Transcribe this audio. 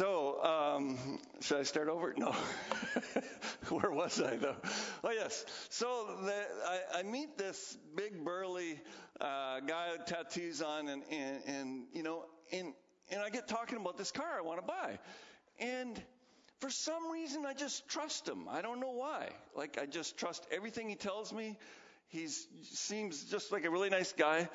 So, should I start over? No. Where was I, though? Oh, yes. So I meet this big, burly guy with tattoos on, and I get talking about this car I want to buy. And for some reason, I just trust him. I don't know why. Like, I just trust everything he tells me. He seems just like a really nice guy.